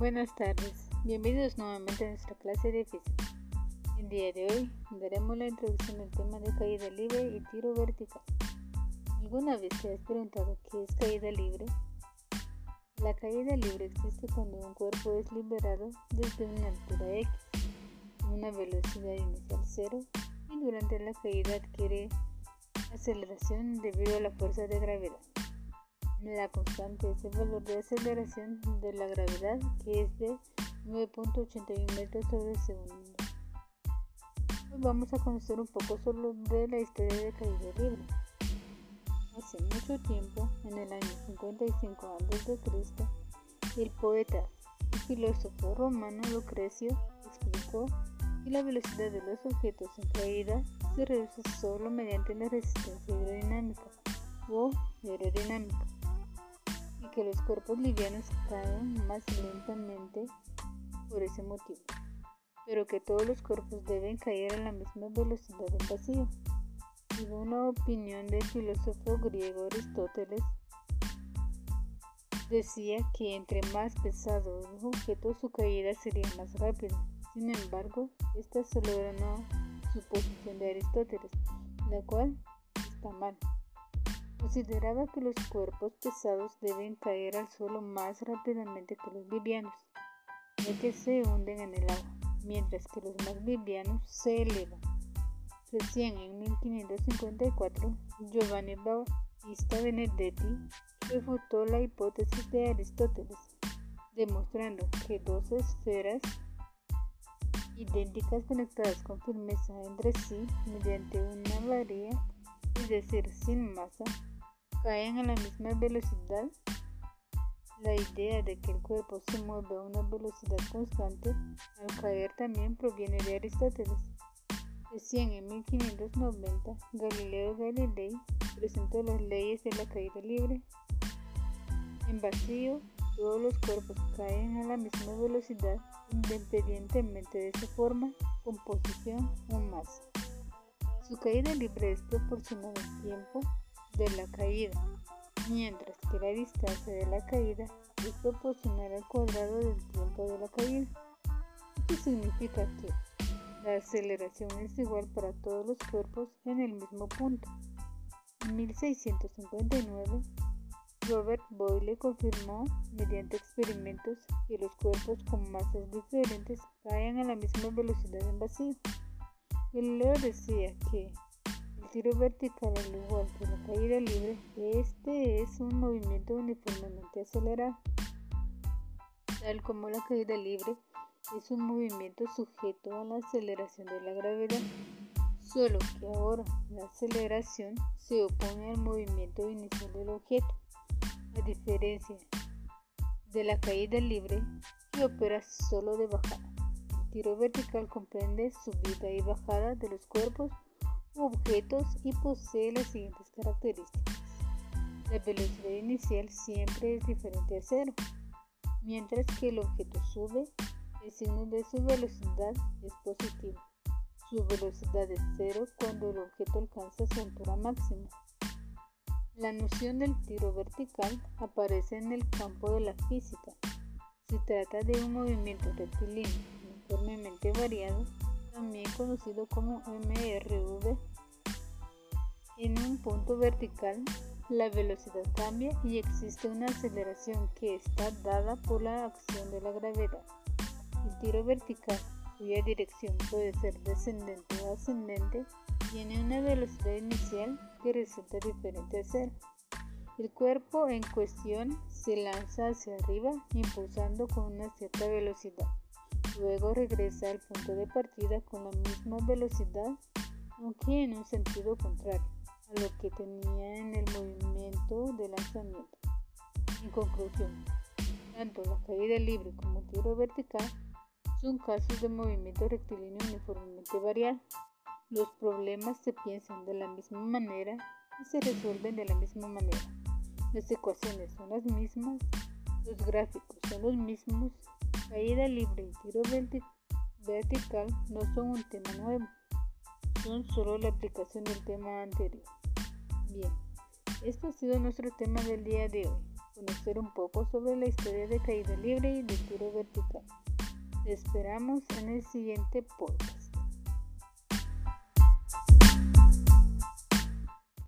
Buenas tardes, bienvenidos nuevamente a nuestra clase de física. El día de hoy daremos la introducción al tema de caída libre y tiro vertical. ¿Alguna vez te has preguntado qué es caída libre? La caída libre existe cuando un cuerpo es liberado desde una altura X, una velocidad inicial cero, y durante la caída adquiere aceleración debido a la fuerza de gravedad. La constante es el valor de aceleración de la gravedad, que es de 9.81 metros sobre segundo. Hoy vamos a conocer un poco sobre la historia de caída libre. Hace mucho tiempo, en el año 55 a.C., el poeta y filósofo romano Lucrecio explicó que la velocidad de los objetos en caída se reduce solo mediante la resistencia hidrodinámica o aerodinámica, y que los cuerpos livianos caen más lentamente por ese motivo, pero que todos los cuerpos deben caer a la misma velocidad en vacío. Según la opinión del filósofo griego Aristóteles, decía que entre más pesado un objeto, su caída sería más rápida. Sin embargo, esta solo era una suposición de Aristóteles, la cual está mal. Consideraba que los cuerpos pesados deben caer al suelo más rápidamente que los livianos, ya que se hunden en el agua, mientras que los más livianos se elevan. Recién en 1554, Giovanni Battista Benedetti refutó la hipótesis de Aristóteles, demostrando que dos esferas idénticas conectadas con firmeza entre sí mediante una varilla, es decir, sin masa, caen a la misma velocidad. La idea de que el cuerpo se mueve a una velocidad constante al caer también proviene de Aristóteles. Recién en 1590, Galileo Galilei presentó las leyes de la caída libre. En vacío, todos los cuerpos caen a la misma velocidad independientemente de su forma, composición o masa. Su caída libre es proporcional al tiempo de la caída, mientras que la distancia de la caída es proporcional al cuadrado del tiempo de la caída. Esto significa que la aceleración es igual para todos los cuerpos en el mismo punto. En 1659, Robert Boyle confirmó mediante experimentos que los cuerpos con masas diferentes caen a la misma velocidad en vacío. Galileo decía que el tiro vertical, al igual que la caída libre, este es un movimiento uniformemente acelerado. Tal como la caída libre es un movimiento sujeto a la aceleración de la gravedad, solo que ahora la aceleración se opone al movimiento inicial del objeto, a diferencia de la caída libre, que opera solo de bajada. El tiro vertical comprende subida y bajada de los cuerpos u objetos y posee las siguientes características. La velocidad inicial siempre es diferente a cero. Mientras que el objeto sube, el signo de su velocidad es positivo. Su velocidad es cero cuando el objeto alcanza su altura máxima. La noción del tiro vertical aparece en el campo de la física. Se trata de un movimiento rectilíneo uniformemente variado, también conocido como MRV, en un punto vertical. La velocidad cambia y existe una aceleración que está dada por la acción de la gravedad. El tiro vertical, cuya dirección puede ser descendente o ascendente, tiene una velocidad inicial que resulta diferente a cero. El cuerpo en cuestión se lanza hacia arriba, impulsando con una cierta velocidad. Luego regresa al punto de partida con la misma velocidad, aunque en un sentido contrario a lo que tenía en el movimiento de lanzamiento. En conclusión, tanto la caída libre como el tiro vertical son casos de movimiento rectilíneo uniformemente variado. Los problemas se piensan de la misma manera y se resuelven de la misma manera. Las ecuaciones son las mismas, los gráficos son los mismos. Caída libre y tiro vertical no son un tema nuevo, son solo la aplicación del tema anterior. Bien, esto ha sido nuestro tema del día de hoy. conocer un poco sobre la historia de caída libre y de tiro vertical. Te esperamos en el siguiente podcast.